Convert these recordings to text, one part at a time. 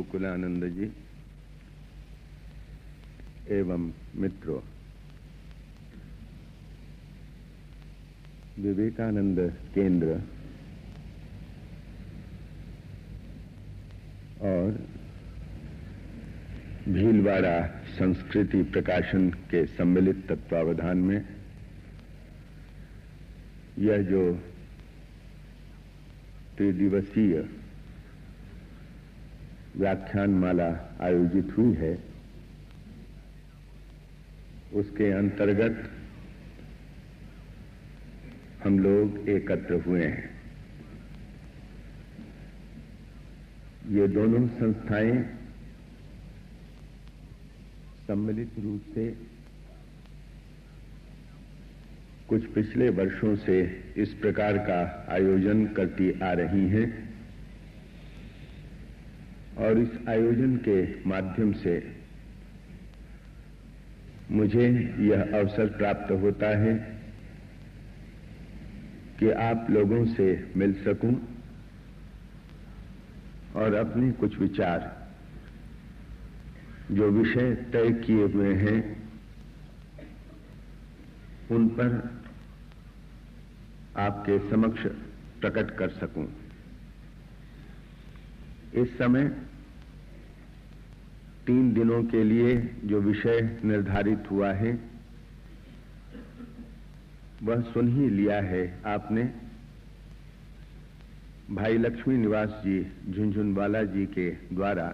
को कुलानंद जी एवं मित्रों, विवेकानंद केंद्र और भीलवाड़ा संस्कृति प्रकाशन के सम्मिलित तत्वावधान में यह जो त्रिदिवसीय व्याख्यान माला आयोजित हुई है, उसके अंतर्गत हम लोग एकत्र हुए हैं। ये दोनों संस्थाएं सम्मिलित रूप से कुछ पिछले वर्षों से इस प्रकार का आयोजन करती आ रही हैं और इस आयोजन के माध्यम से मुझे यह अवसर प्राप्त होता है कि आप लोगों से मिल सकूं और अपने कुछ विचार, जो विषय तय किए हुए हैं, उन पर आपके समक्ष प्रकट कर सकूं। इस समय 3 दिनों के लिए जो विषय निर्धारित हुआ है वह सुन ही लिया है आपने। भाई लक्ष्मी निवास जी झुंझुनवाला जी के द्वारा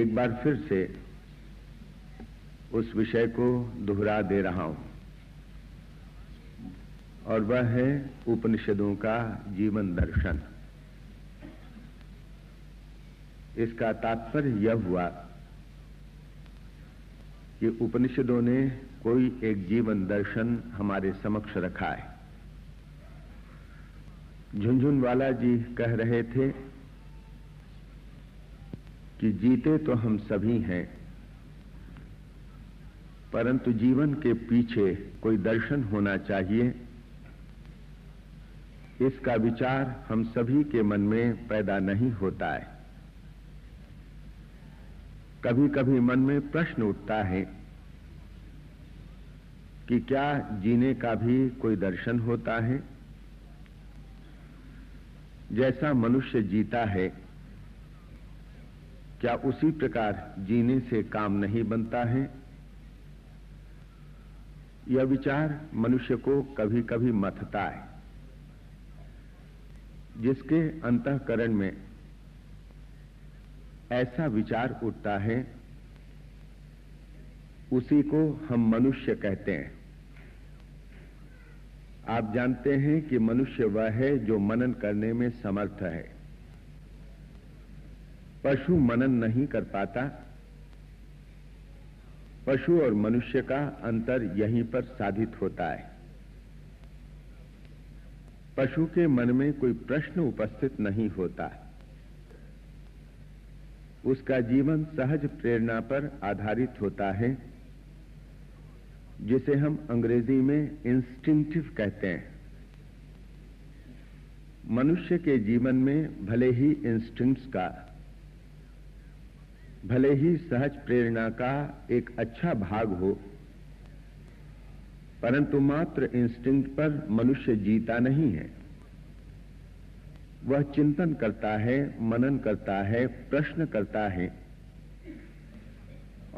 एक बार फिर से उस विषय को दोहरा दे रहा हूं, और वह है उपनिषदों का जीवन दर्शन। इसका तात्पर्य यह हुआ कि उपनिषदों ने कोई एक जीवन दर्शन हमारे समक्ष रखा है। झुंझुनवाला जी कह रहे थे कि जीते तो हम सभी हैं, परंतु जीवन के पीछे कोई दर्शन होना चाहिए, इसका विचार हम सभी के मन में पैदा नहीं होता है। कभी कभी मन में प्रश्न उठता है कि क्या जीने का भी कोई दर्शन होता है? जैसा मनुष्य जीता है, क्या उसी प्रकार जीने से काम नहीं बनता है? यह विचार मनुष्य को कभी कभी मथता है, जिसके अंतःकरण में ऐसा विचार उठता है, उसी को हम मनुष्य कहते हैं। आप जानते हैं कि मनुष्य वह है जो मनन करने में समर्थ है। पशु मनन नहीं कर पाता। पशु और मनुष्य का अंतर यहीं पर साधित होता है। पशु के मन में कोई प्रश्न उपस्थित नहीं होता, उसका जीवन सहज प्रेरणा पर आधारित होता है, जिसे हम अंग्रेजी में इंस्टिंक्टिव कहते हैं। मनुष्य के जीवन में भले ही इंस्टिंक्ट्स का, भले ही सहज प्रेरणा का एक अच्छा भाग हो, परंतु मात्र इंस्टिंक्ट पर मनुष्य जीता नहीं है। वह चिंतन करता है, मनन करता है, प्रश्न करता है,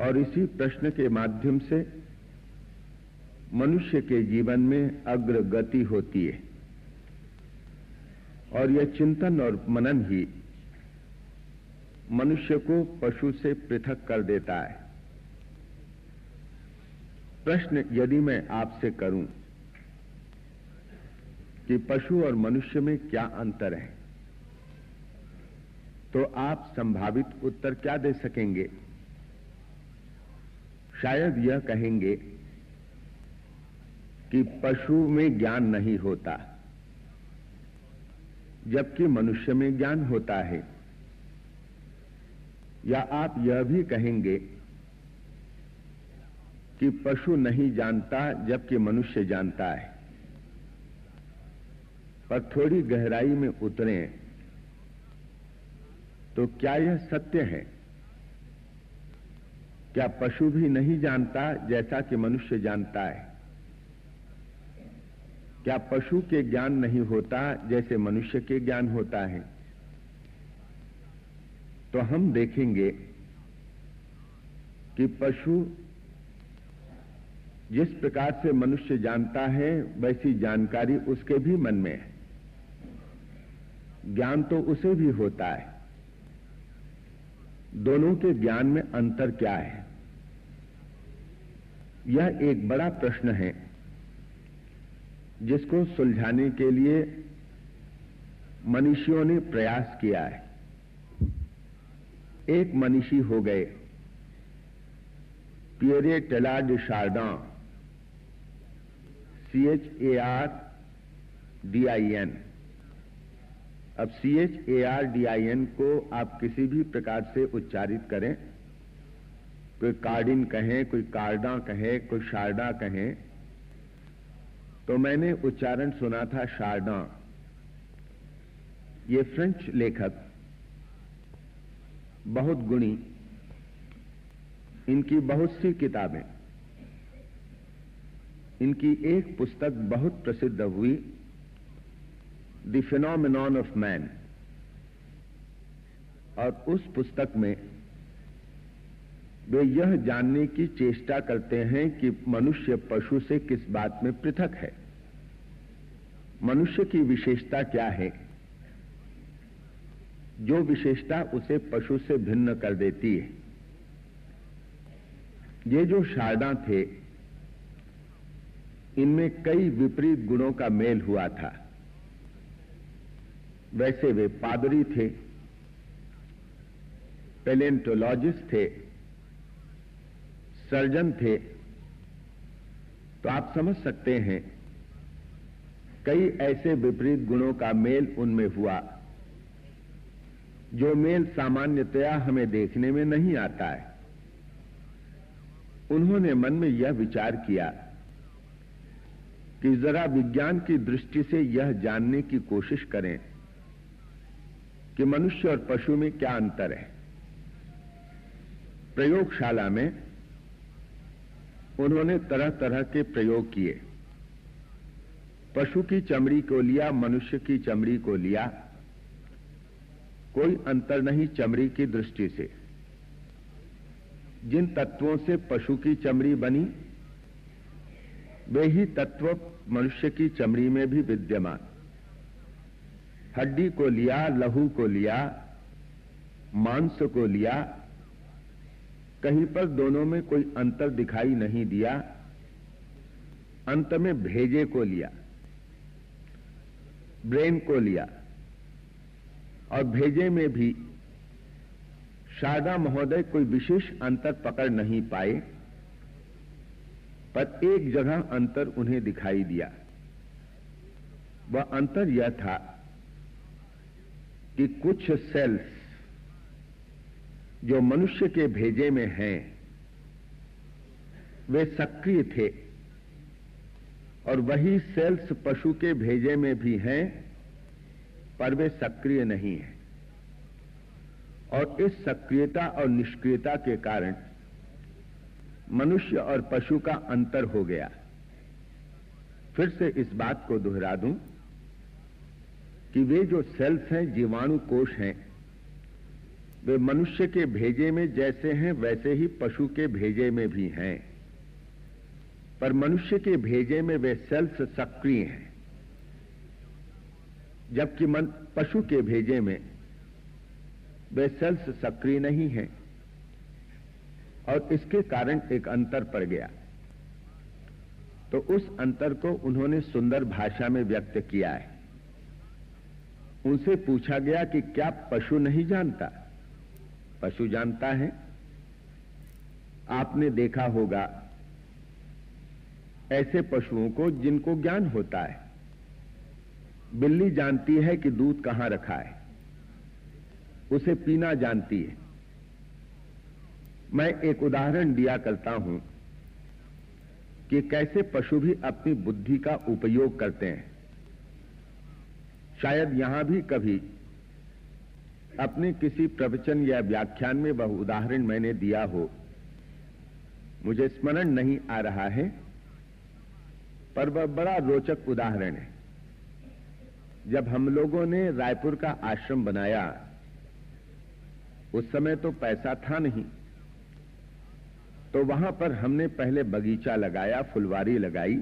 और इसी प्रश्न के माध्यम से मनुष्य के जीवन में अग्रगति होती है। और यह चिंतन और मनन ही मनुष्य को पशु से पृथक कर देता है। प्रश्न यदि मैं आपसे करूं कि पशु और मनुष्य में क्या अंतर है, तो आप संभावित उत्तर क्या दे सकेंगे? शायद यह कहेंगे कि पशु में ज्ञान नहीं होता, जबकि मनुष्य में ज्ञान होता है। या आप यह भी कहेंगे कि पशु नहीं जानता, जबकि मनुष्य जानता है। पर थोड़ी गहराई में उतरें तो क्या यह सत्य है? क्या पशु भी नहीं जानता जैसा कि मनुष्य जानता है? क्या पशु के ज्ञान नहीं होता जैसे मनुष्य के ज्ञान होता है? तो हम देखेंगे कि पशु जिस प्रकार से मनुष्य जानता है वैसी जानकारी उसके भी मन में है, ज्ञान तो उसे भी होता है। दोनों के ज्ञान में अंतर क्या है? यह एक बड़ा प्रश्न है जिसको सुलझाने के लिए मनीषियों ने प्रयास किया है। एक मनीषी हो गए Pierre Teilhard de Chardin, CHARDIN। अब CHARDIN को आप किसी भी प्रकार से उच्चारित करें, कोई कार्डिन कहें, कोई कार्डा कहें, कोई शार्डा कहें। तो मैंने उच्चारण सुना था शार्डा। ये फ्रेंच लेखक बहुत गुणी, इनकी बहुत सी किताबें, इनकी एक पुस्तक बहुत प्रसिद्ध हुई, द फिनोमिनन ऑफ मैन। और उस पुस्तक में वे यह जानने की चेष्टा करते हैं कि मनुष्य पशु से किस बात में पृथक है, मनुष्य की विशेषता क्या है जो विशेषता उसे पशु से भिन्न कर देती है। ये जो शार्दां थे, इनमें कई विपरीत गुणों का मेल हुआ था। वैसे वे पादरी थे, पैलेंटोलॉजिस्ट थे, सर्जन थे। तो आप समझ सकते हैं कई ऐसे विपरीत गुणों का मेल उनमें हुआ जो मेल सामान्यतया हमें देखने में नहीं आता है। उन्होंने मन में यह विचार किया कि जरा विज्ञान की दृष्टि से यह जानने की कोशिश करें कि मनुष्य और पशु में क्या अंतर है। प्रयोगशाला में उन्होंने तरह तरह के प्रयोग किए। पशु की चमड़ी को लिया, मनुष्य की चमड़ी को लिया, कोई अंतर नहीं चमड़ी की दृष्टि से। जिन तत्वों से पशु की चमड़ी बनी वे ही तत्व मनुष्य की चमड़ी में भी विद्यमान। हड्डी को लिया, लहू को लिया, मांस को लिया, कहीं पर दोनों में कोई अंतर दिखाई नहीं दिया। अंत में भेजे को लिया, ब्रेन को लिया, और भेजे में भी शारदा महोदय कोई विशेष अंतर पकड़ नहीं पाए, पर एक जगह अंतर उन्हें दिखाई दिया। वह अंतर यह था कि कुछ सेल्स जो मनुष्य के भेजे में हैं वे सक्रिय थे, और वही सेल्स पशु के भेजे में भी हैं पर वे सक्रिय नहीं हैं। और इस सक्रियता और निष्क्रियता के कारण मनुष्य और पशु का अंतर हो गया। फिर से इस बात को दोहरा दूं कि वे जो सेल्स हैं, जीवाणु कोश हैं, वे मनुष्य के भेजे में जैसे हैं वैसे ही पशु के भेजे में भी हैं, पर मनुष्य के भेजे में वे सेल्स सक्रिय हैं, जबकि पशु के भेजे में वे सेल्स सक्रिय नहीं हैं। और इसके कारण एक अंतर पड़ गया। तो उस अंतर को उन्होंने सुंदर भाषा में व्यक्त किया है। उनसे पूछा गया कि क्या पशु नहीं जानता? पशु जानता है। आपने देखा होगा ऐसे पशुओं को जिनको ज्ञान होता है। बिल्ली जानती है कि दूध कहां रखा है, उसे पीना जानती है। मैं एक उदाहरण दिया करता हूं कि कैसे पशु भी अपनी बुद्धि का उपयोग करते हैं। शायद यहां भी कभी अपने किसी प्रवचन या व्याख्यान में वह उदाहरण मैंने दिया हो, मुझे स्मरण नहीं आ रहा है, पर वह बड़ा रोचक उदाहरण है। जब हम लोगों ने रायपुर का आश्रम बनाया, उस समय तो पैसा था नहीं, तो वहां पर हमने पहले बगीचा लगाया, फुलवारी लगाई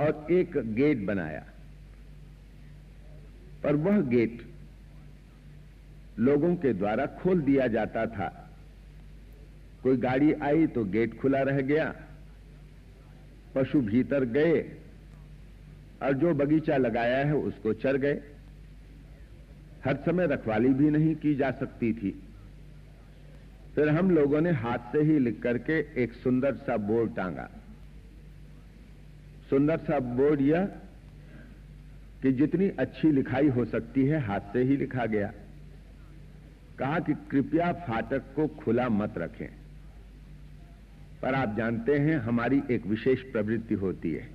और एक गेट बनाया। पर वह गेट लोगों के द्वारा खोल दिया जाता था। कोई गाड़ी आई तो गेट खुला रह गया, पशु भीतर गए और जो बगीचा लगाया है उसको चर गए। हर समय रखवाली भी नहीं की जा सकती थी। फिर हम लोगों ने हाथ से ही लिख करके एक सुंदर सा बोर्ड टांगा। सुंदर सा बोर्ड यह कि जितनी अच्छी लिखाई हो सकती है हाथ से ही लिखा गया। कहा कि कृपया फाटक को खुला मत रखें। पर आप जानते हैं हमारी एक विशेष प्रवृत्ति होती है,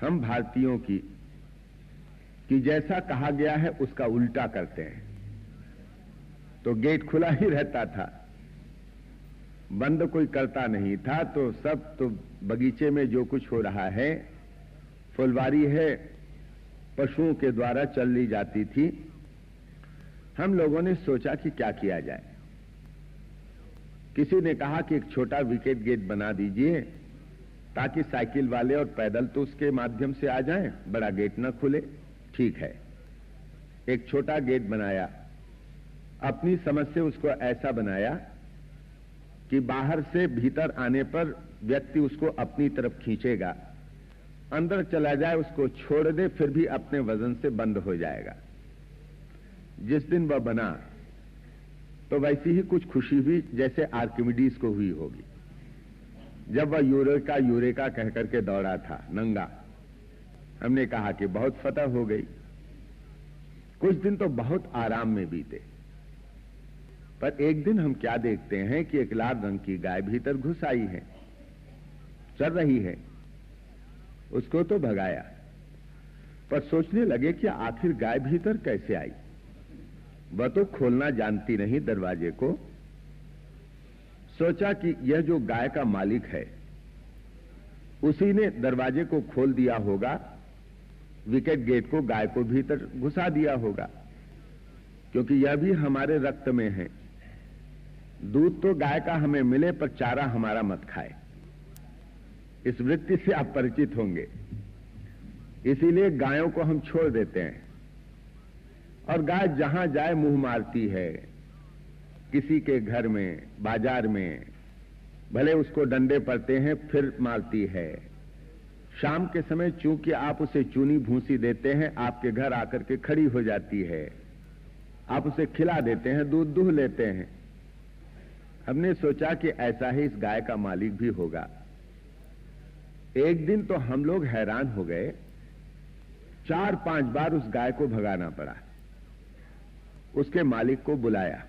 हम भारतीयों की, कि जैसा कहा गया है उसका उल्टा करते हैं। तो गेट खुला ही रहता था, बंद कोई करता नहीं था। तो सब तो बगीचे में जो कुछ हो रहा है, फुलवारी है, पशुओं के द्वारा चल ली जाती थी। हम लोगों ने सोचा कि क्या किया जाए। किसी ने कहा कि एक छोटा विकेट गेट बना दीजिए ताकि साइकिल वाले और पैदल तो उसके माध्यम से आ जाएं, बड़ा गेट न खुले। ठीक है, एक छोटा गेट बनाया। अपनी समझ से उसको ऐसा बनाया कि बाहर से भीतर आने पर व्यक्ति उसको अपनी तरफ खींचेगा, अंदर चला जाए, उसको छोड़ दे, फिर भी अपने वजन से बंद हो जाएगा। जिस दिन वह बना तो वैसी ही कुछ खुशी हुई जैसे आर्कमिडीज को हुई होगी जब वह यूरेका यूरेका कहकर के दौड़ा था नंगा। हमने कहा कि बहुत फतह हो गई। कुछ दिन तो बहुत आराम में बीते, पर एक दिन हम क्या देखते हैं कि एक लाल रंग की गाय भीतर घुस आई है, चल रही है। उसको तो भगाया, पर सोचने लगे कि आखिर गाय भीतर कैसे आई, वह तो खोलना जानती नहीं दरवाजे को। सोचा कि यह जो गाय का मालिक है उसी ने दरवाजे को खोल दिया होगा, विकेट गेट को, गाय को भीतर घुसा दिया होगा, क्योंकि यह भी हमारे रक्त में है। दूध तो गाय का हमें मिले पर चारा हमारा मत खाए, इस वृत्ति से आप परिचित होंगे। इसीलिए गायों को हम छोड़ देते हैं और गाय जहां जाए मुंह मारती है, किसी के घर में, बाजार में, भले उसको डंडे पड़ते हैं फिर मारती है। शाम के समय चूंकि आप उसे चूनी भूसी देते हैं, आपके घर आकर के खड़ी हो जाती है, आप उसे खिला देते हैं, दूध दूह लेते हैं। हमने सोचा कि ऐसा ही इस गाय का मालिक भी होगा। एक दिन तो हम लोग हैरान हो गए, 4-5 बार उस गाय को भगाना पड़ा। उसके मालिक को बुलाया,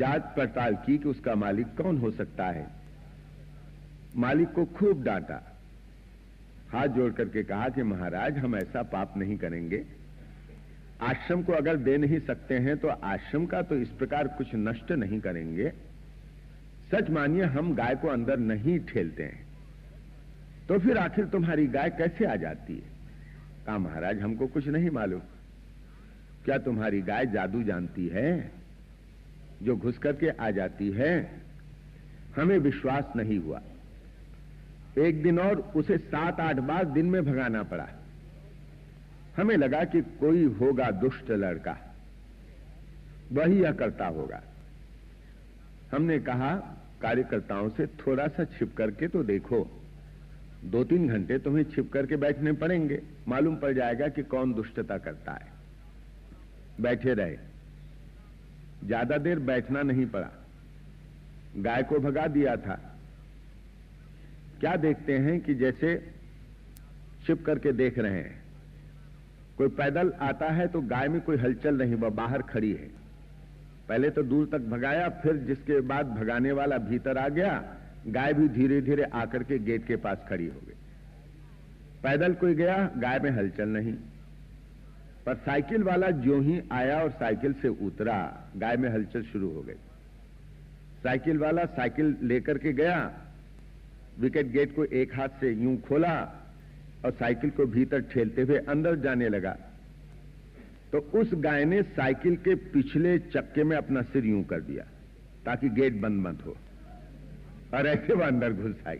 जांच पड़ताल की कि उसका मालिक कौन हो सकता है। मालिक को खूब डांटा, हाथ जोड़ करके कहा कि महाराज, हम ऐसा पाप नहीं करेंगे। आश्रम को अगर दे नहीं सकते हैं तो आश्रम का तो इस प्रकार कुछ नष्ट नहीं करेंगे। सच मानिए, हम गाय को अंदर नहीं ठेलते हैं, तो फिर आखिर तुम्हारी गाय कैसे आ जाती है? कहा, महाराज, हमको कुछ नहीं मालूम। क्या तुम्हारी गाय जादू जानती है जो घुस करके आ जाती है? हमें विश्वास नहीं हुआ। एक दिन और उसे 7-8 बार दिन में भगाना पड़ा। हमें लगा कि कोई होगा दुष्ट लड़का, वही यह करता होगा। हमने कहा कार्यकर्ताओं से, थोड़ा सा छिप करके तो देखो, 2-3 घंटे तुम्हें छिप करके बैठने पड़ेंगे, मालूम पड़ जाएगा कि कौन दुष्टता करता है। बैठे रहे, ज्यादा देर बैठना नहीं पड़ा, गाय को भगा दिया था। क्या देखते हैं कि जैसे छिप करके देख रहे हैं, कोई पैदल आता है तो गाय में कोई हलचल नहीं, वह बाहर खड़ी है। पहले तो दूर तक भगाया, फिर जिसके बाद भगाने वाला भीतर आ गया, गाय भी धीरे धीरे आकर के गेट के पास खड़ी हो गई। पैदल कोई गया, गाय में हलचल नहीं। पर साइकिल वाला जो ही आया और साइकिल से उतरा, गाय में हलचल शुरू हो गई। साइकिल वाला साइकिल लेकर के गया, विकेट गेट को एक हाथ से यूं खोला और साइकिल को भीतर ठेलते हुए अंदर जाने लगा, तो उस गाय ने साइकिल के पिछले चक्के में अपना सिर यूं कर दिया ताकि गेट बंद मत हो, और ऐसे वह अंदर घुस आई।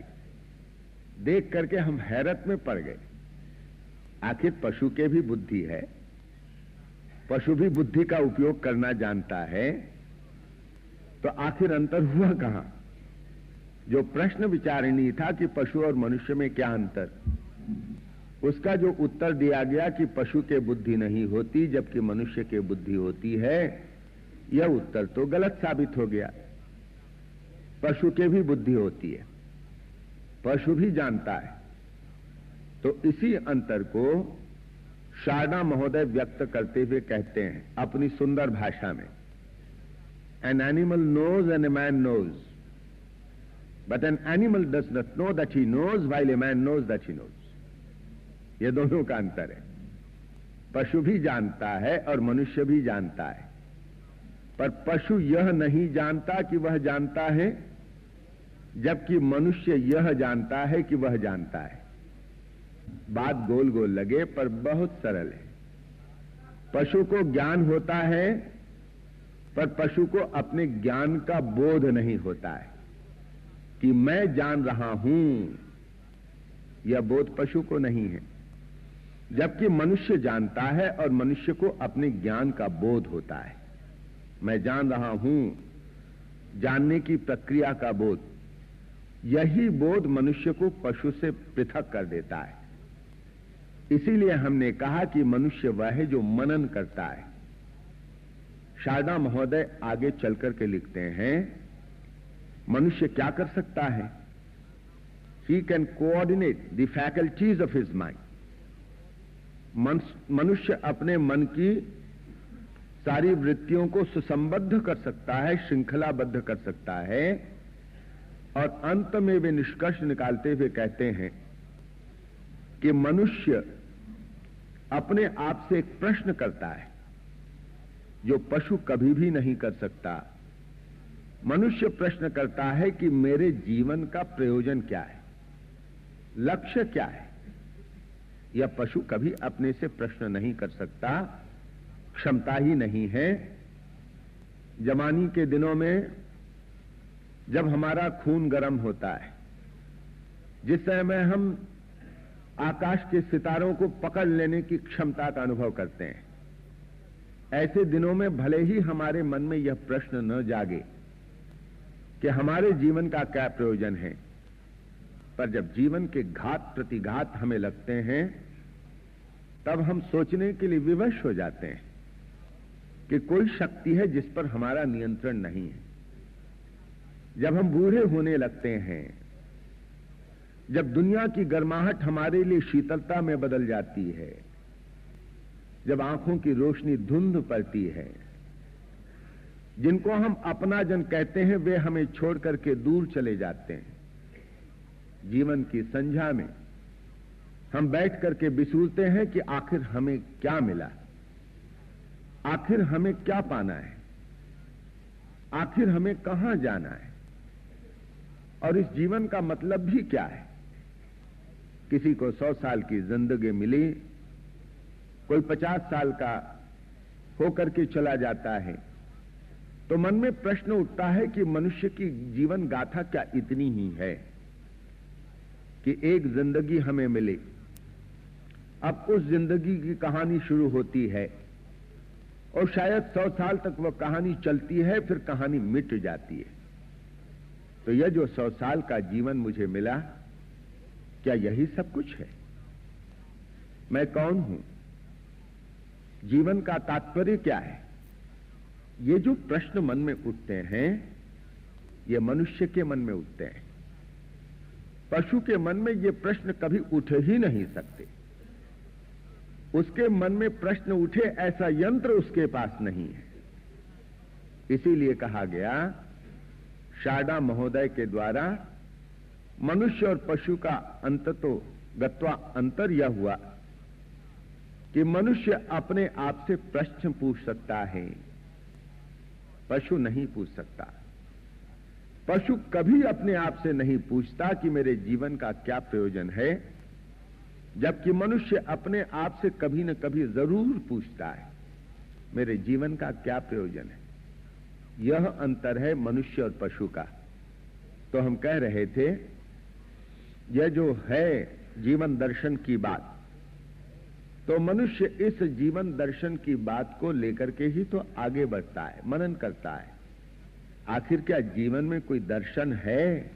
देख करके हम हैरत में पड़ गए, आखिर पशु के भी बुद्धि है, पशु भी बुद्धि का उपयोग करना जानता है, तो आखिर अंतर हुआ कहां? जो प्रश्न विचारणीय था कि पशु और मनुष्य में क्या अंतर, उसका जो उत्तर दिया गया कि पशु के बुद्धि नहीं होती जबकि मनुष्य के बुद्धि होती है, यह उत्तर तो गलत साबित हो गया। पशु के भी बुद्धि होती है, पशु भी जानता है। तो इसी अंतर को शारदा महोदय व्यक्त करते हुए कहते हैं अपनी सुंदर भाषा में, an animal knows and a man knows, but an animal does not know that he knows while a man knows that he knows. ये दोनों का अंतर है, पशु भी जानता है और मनुष्य भी जानता है, पर पशु यह नहीं जानता कि वह जानता है, जबकि मनुष्य यह जानता है कि वह जानता है। बात गोल गोल लगे पर बहुत सरल है। पशु को ज्ञान होता है पर पशु को अपने ज्ञान का बोध नहीं होता है कि मैं जान रहा हूं, यह बोध पशु को नहीं है, जबकि मनुष्य जानता है और मनुष्य को अपने ज्ञान का बोध होता है। मैं जान रहा हूं, जानने की प्रक्रिया का बोध, यही बोध मनुष्य को पशु से पृथक कर देता है। इसीलिए हमने कहा कि मनुष्य वह है जो मनन करता है। शारदा महोदय आगे चलकर के लिखते हैं, मनुष्य क्या कर सकता है? He can coordinate the faculties of his mind. मनुष्य अपने मन की सारी वृत्तियों को सुसंबद्ध कर सकता है, श्रृंखलाबद्ध कर सकता है, और अंत में वे निष्कर्ष निकालते हुए कहते हैं कि मनुष्य अपने आप से एक प्रश्न करता है जो पशु कभी भी नहीं कर सकता। मनुष्य प्रश्न करता है कि मेरे जीवन का प्रयोजन क्या है, लक्ष्य क्या है। यह पशु कभी अपने से प्रश्न नहीं कर सकता, क्षमता ही नहीं है। जवानी के दिनों में जब हमारा खून गर्म होता है, जिस समय हम आकाश के सितारों को पकड़ लेने की क्षमता का अनुभव करते हैं, ऐसे दिनों में भले ही हमारे मन में यह प्रश्न न जागे कि हमारे जीवन का क्या प्रयोजन है, पर जब जीवन के घात प्रतिघात हमें लगते हैं तब हम सोचने के लिए विवश हो जाते हैं कि कोई शक्ति है जिस पर हमारा नियंत्रण नहीं है। जब हम बूढ़े होने लगते हैं, जब दुनिया की गर्माहट हमारे लिए शीतलता में बदल जाती है, जब आंखों की रोशनी धुंध पड़ती है, जिनको हम अपना जन कहते हैं वे हमें छोड़ करके दूर चले जाते हैं। जीवन की संध्या में हम बैठ करके बिसूरते हैं कि आखिर हमें क्या मिला, आखिर हमें क्या पाना है, आखिर हमें कहां जाना है, और इस जीवन का मतलब भी क्या है। किसी को 100 साल की जिंदगी मिली, कोई 50 साल का होकर के चला जाता है, तो मन में प्रश्न उठता है कि मनुष्य की जीवन गाथा क्या इतनी ही है कि एक जिंदगी हमें मिली, अब उस जिंदगी की कहानी शुरू होती है और शायद 100 साल तक वह कहानी चलती है, फिर कहानी मिट जाती है। तो यह जो 100 साल का जीवन मुझे मिला, क्या यही सब कुछ है? मैं कौन हूं? जीवन का तात्पर्य क्या है? ये जो प्रश्न मन में उठते हैं, ये मनुष्य के मन में उठते हैं। पशु के मन में ये प्रश्न कभी उठ ही नहीं सकते। उसके मन में प्रश्न उठे ऐसा यंत्र उसके पास नहीं है। इसीलिए कहा गया शारदा महोदय के द्वारा, मनुष्य और पशु का अंततो गत्वा अंतर यह हुआ कि मनुष्य अपने आप से प्रश्न पूछ सकता है, पशु नहीं पूछ सकता। पशु कभी अपने आप से नहीं पूछता कि मेरे जीवन का क्या प्रयोजन है, जबकि मनुष्य अपने आप से कभी न कभी जरूर पूछता है मेरे जीवन का क्या प्रयोजन है। यह अंतर है मनुष्य और पशु का। तो हम कह रहे थे यह जो है जीवन दर्शन की बात, तो मनुष्य इस जीवन दर्शन की बात को लेकर के ही तो आगे बढ़ता है, मनन करता है। आखिर क्या जीवन में कोई दर्शन है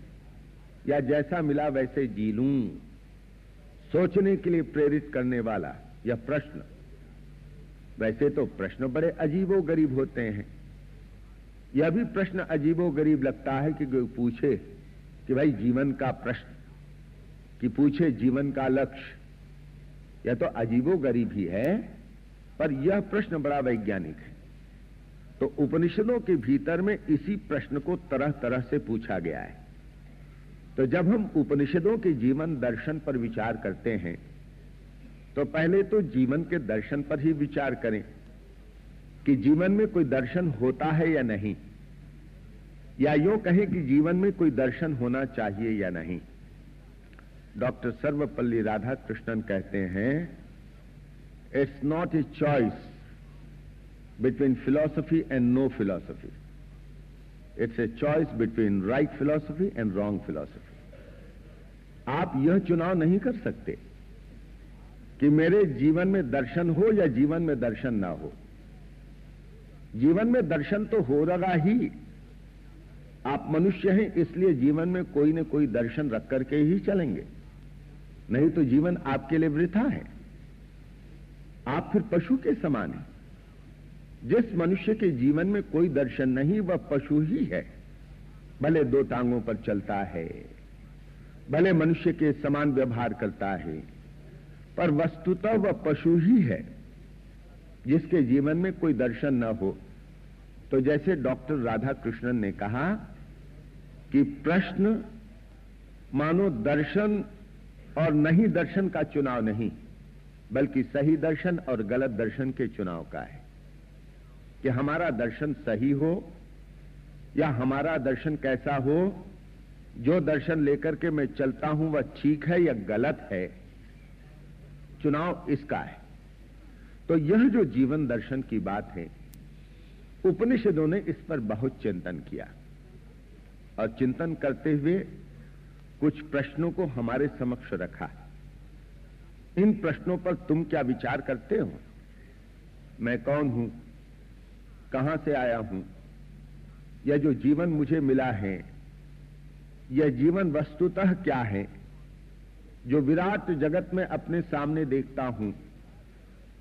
या जैसा मिला वैसे जी लूं, सोचने के लिए प्रेरित करने वाला यह प्रश्न। वैसे तो प्रश्न बड़े अजीबो गरीब होते हैं। यह भी प्रश्न अजीबो गरीब लगता है कि कोई पूछे कि भाई जीवन का प्रश्न, कि पूछे जीवन का लक्ष्य, यह तो अजीबो गरीब ही है। पर यह प्रश्न बड़ा वैज्ञानिक है। तो उपनिषदों के भीतर में इसी प्रश्न को तरह तरह से पूछा गया है। तो जब हम उपनिषदों के जीवन दर्शन पर विचार करते हैं तो पहले तो जीवन के दर्शन पर ही विचार करें कि जीवन में कोई दर्शन होता है या नहीं, या यूं कहें कि जीवन में कोई दर्शन होना चाहिए या नहीं। डॉक्टर सर्वपल्ली राधाकृष्णन कहते हैं, it's not a choice between philosophy and no philosophy, it's a choice between right philosophy and wrong philosophy. आप यह चुनाव नहीं कर सकते कि मेरे जीवन में दर्शन हो या जीवन में दर्शन ना हो। जीवन में दर्शन तो हो रहा ही, आप मनुष्य हैं इसलिए जीवन में कोई न कोई दर्शन रख करके ही चलेंगे, नहीं तो जीवन आपके लिए वृथा है। आप फिर पशु के समान हैं। जिस मनुष्य के जीवन में कोई दर्शन नहीं वह पशु ही है। भले दो टांगों पर चलता है, भले मनुष्य के समान व्यवहार करता है, पर वस्तुतः वह पशु ही है। जिसके जीवन में कोई दर्शन न हो, तो जैसे डॉक्टर राधाकृष्णन ने कहा कि प्रश्न मानो दर्शन और नहीं दर्शन का चुनाव नहीं, बल्कि सही दर्शन और गलत दर्शन के चुनाव का है कि हमारा दर्शन सही हो या हमारा दर्शन कैसा हो। जो दर्शन लेकर के मैं चलता हूं वह ठीक है या गलत है, चुनाव इसका है। तो यह जो जीवन दर्शन की बात है, उपनिषदों ने इस पर बहुत चिंतन किया और चिंतन करते हुए कुछ प्रश्नों को हमारे समक्ष रखा। इन प्रश्नों पर तुम क्या विचार करते हो? मैं कौन हूं, कहां से आया हूं, यह जो जीवन मुझे मिला है यह जीवन वस्तुतः क्या है? जो विराट जगत में अपने सामने देखता हूं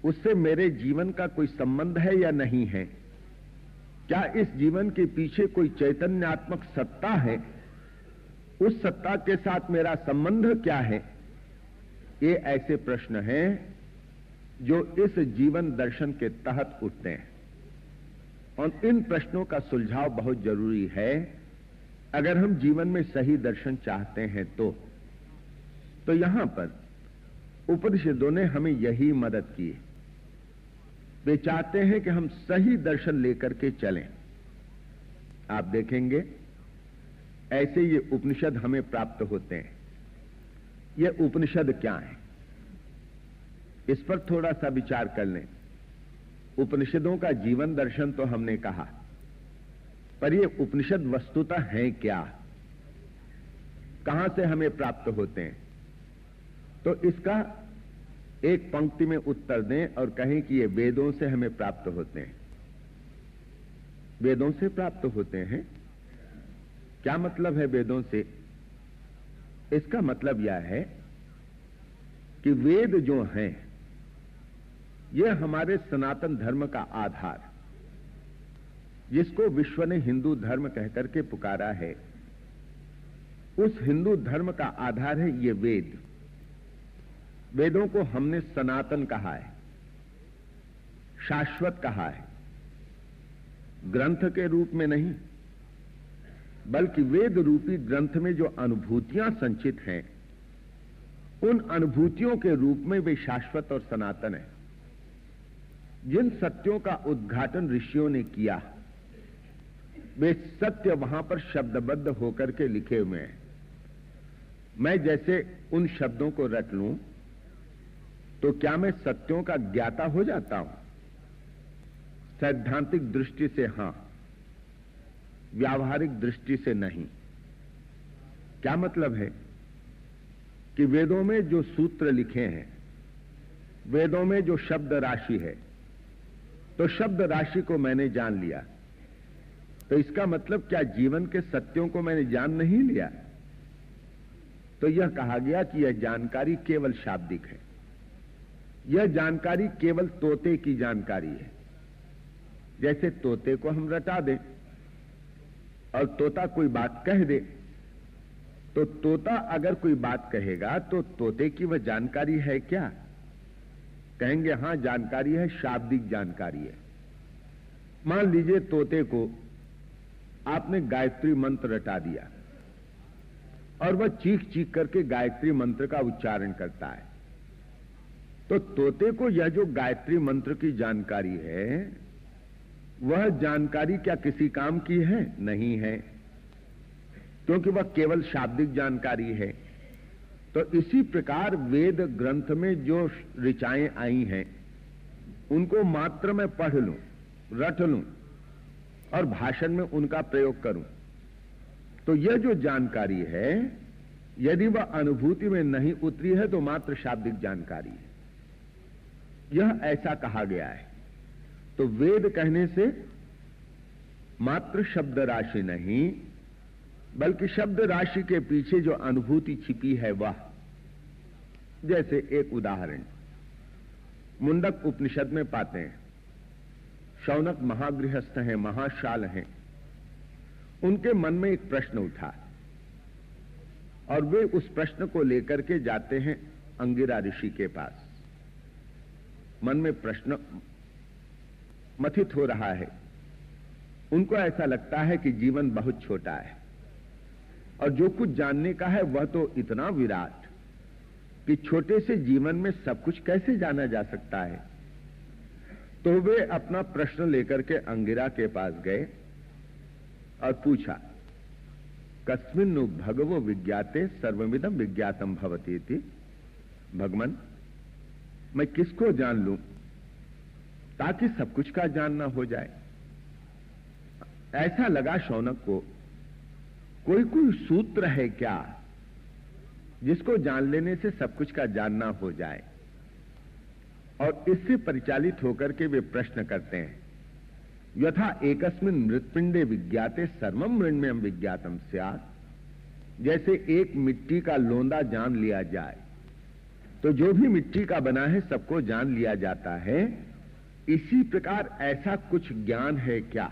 उससे मेरे जीवन का कोई संबंध है या नहीं है? क्या इस जीवन के पीछे कोई चैतन्यात्मक सत्ता है? उस सत्ता के साथ मेरा संबंध क्या है? ये ऐसे प्रश्न हैं जो इस जीवन दर्शन के तहत उठते हैं, और इन प्रश्नों का सुलझाव बहुत जरूरी है अगर हम जीवन में सही दर्शन चाहते हैं। तो यहां पर उपनिषदों ने हमें यही मदद की है। वे चाहते हैं कि हम सही दर्शन लेकर के चलें। आप देखेंगे ऐसे ये उपनिषद हमें प्राप्त होते हैं। ये उपनिषद क्या है, इस पर थोड़ा सा विचार कर लें। उपनिषदों का जीवन दर्शन तो हमने कहा, पर ये उपनिषद वस्तुतः हैं क्या, कहां से हमें प्राप्त होते हैं? तो इसका एक पंक्ति में उत्तर दें और कहें कि ये वेदों से हमें प्राप्त होते हैं। वेदों से प्राप्त होते हैं, क्या मतलब है वेदों से? इसका मतलब यह है कि वेद जो हैं ये हमारे सनातन धर्म का आधार, जिसको विश्व ने हिंदू धर्म कहकर के पुकारा है, उस हिंदू धर्म का आधार है ये वेद। वेदों को हमने सनातन कहा है, शाश्वत कहा है, ग्रंथ के रूप में नहीं, बल्कि वेद रूपी ग्रंथ में जो अनुभूतियां संचित हैं उन अनुभूतियों के रूप में वे शाश्वत और सनातन है। जिन सत्यों का उद्घाटन ऋषियों ने किया वे सत्य वहां पर शब्दबद्ध होकर के लिखे हुए हैं। मैं जैसे उन शब्दों को रट लूं तो क्या मैं सत्यों का ज्ञाता हो जाता हूं? सैद्धांतिक दृष्टि से हां, व्यावहारिक दृष्टि से नहीं। क्या मतलब है कि वेदों में जो सूत्र लिखे हैं, वेदों में जो शब्द राशि है, तो शब्द राशि को मैंने जान लिया, तो इसका मतलब क्या जीवन के सत्यों को मैंने जान नहीं लिया? तो यह कहा गया कि यह जानकारी केवल शाब्दिक है, यह जानकारी केवल तोते की जानकारी है। जैसे तोते को हम रटा दें और तोता कोई बात कह दे, तो तोता अगर कोई बात कहेगा तो तोते की वह जानकारी है क्या? कहेंगे हां जानकारी है, शाब्दिक जानकारी है। मान लीजिए तोते को आपने गायत्री मंत्र रटा दिया और वह चीख चीख करके गायत्री मंत्र का उच्चारण करता है, तो तोते को यह जो गायत्री मंत्र की जानकारी है वह जानकारी क्या किसी काम की है? नहीं है, क्योंकि वह केवल शाब्दिक जानकारी है। तो इसी प्रकार वेद ग्रंथ में जो ऋचाएं आई हैं उनको मात्र मैं पढ़ लूं, रट लूं और भाषण में उनका प्रयोग करूं, तो यह जो जानकारी है यदि वह अनुभूति में नहीं उतरी है तो मात्र शाब्दिक जानकारी है। यह ऐसा कहा गया है। तो वेद कहने से मात्र शब्द राशि नहीं, बल्कि शब्द राशि के पीछे जो अनुभूति छिपी है वह। जैसे एक उदाहरण मुंडक उपनिषद में पाते हैं, शौनक महागृहस्थ हैं, महाशाल हैं, उनके मन में एक प्रश्न उठा और वे उस प्रश्न को लेकर के जाते हैं अंगिरा ऋषि के पास। मन में प्रश्न मथित हो रहा है, उनको ऐसा लगता है कि जीवन बहुत छोटा है और जो कुछ जानने का है वह तो इतना विराट कि छोटे से जीवन में सब कुछ कैसे जाना जा सकता है। तो वे अपना प्रश्न लेकर के अंगिरा के पास गए और पूछा, कस्मिन् नु भगवो विज्ञाते सर्वमिदं विज्ञातं भवति इति। भगवान, मैं किसको जान लूं ताकि सब कुछ का जानना हो जाए? ऐसा लगा शौनक को कोई कोई सूत्र है क्या जिसको जान लेने से सब कुछ का जानना हो जाए, और इससे परिचालित होकर के वे प्रश्न करते हैं, यथा एकस्मिन् मृत्पिंडे विज्ञाते सर्वम मृण्मयम् विज्ञातम स्यात्। जैसे एक मिट्टी का लोंदा जान लिया जाए तो जो भी मिट्टी का बना है सबको जान लिया जाता है, इसी प्रकार ऐसा कुछ ज्ञान है क्या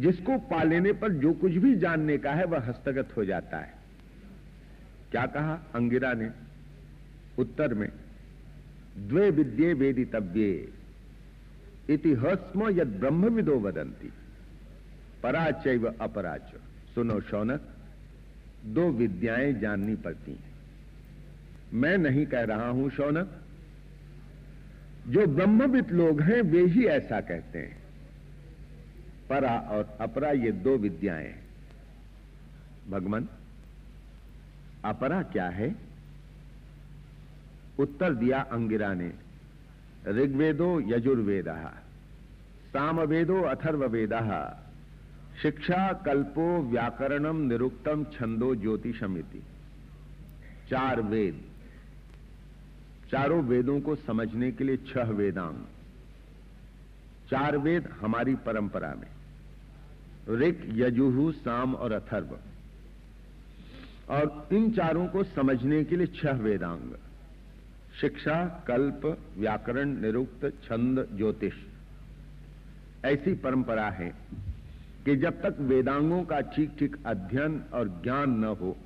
जिसको पा लेने पर जो कुछ भी जानने का है वह हस्तगत हो जाता है? क्या कहा अंगिरा ने उत्तर में? द्वे विद्ये वेदितव्ये इतिहस्म यद ब्रह्मविदो वदन्ति पराचैव अपराच। सुनो शौनक, दो विद्याएं जाननी पड़ती हैं। मैं नहीं कह रहा हूं शौनक, जो ब्रह्मविद लोग हैं वे ही ऐसा कहते हैं। परा और अपरा ये दो विद्याएं हैं। भगवान, अपरा क्या है? उत्तर दिया अंगिरा ने, ऋग्वेदो यजुर्वेदः सामवेदो अथर्ववेदः शिक्षा कल्पो व्याकरणम निरुक्तम छंदो ज्योतिषम इति। चार वेद, चारों वेदों को समझने के लिए छह वेदांग। चार वेद हमारी परंपरा में ऋक्, यजुः, साम और अथर्व, और इन चारों को समझने के लिए छह वेदांग शिक्षा, कल्प, व्याकरण, निरुक्त, छंद, ज्योतिष। ऐसी परंपरा है कि जब तक वेदांगों का ठीक ठीक अध्ययन और ज्ञान न हो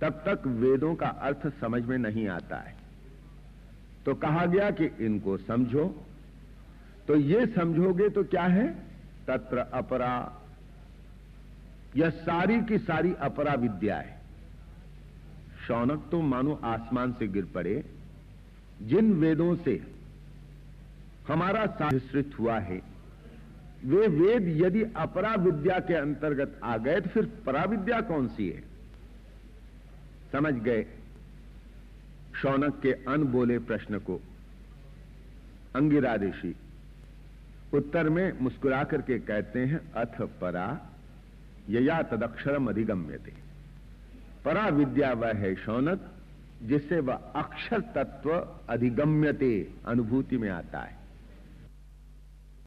तब तक वेदों का अर्थ समझ में नहीं आता है। तो कहा गया कि इनको समझो, तो ये समझोगे तो क्या है? तत्र अपरा। यह सारी की सारी अपरा विद्या है। शौनक तो मानो आसमान से गिर पड़े। जिन वेदों से हमारा साधिश्रित हुआ है। वे वेद यदि अपरा विद्या के अंतर्गत आ गए तो फिर पराविद्या कौन सी है? समझ गए शौनक के अनबोले प्रश्न को अंगिरा ऋषि। उत्तर में मुस्कुरा करके कहते हैं, अथ परा यया तदक्षरम अधिगम्यते। परा विद्या वह है शौनक जिससे वह अक्षर तत्व अधिगम्यते अनुभूति में आता है।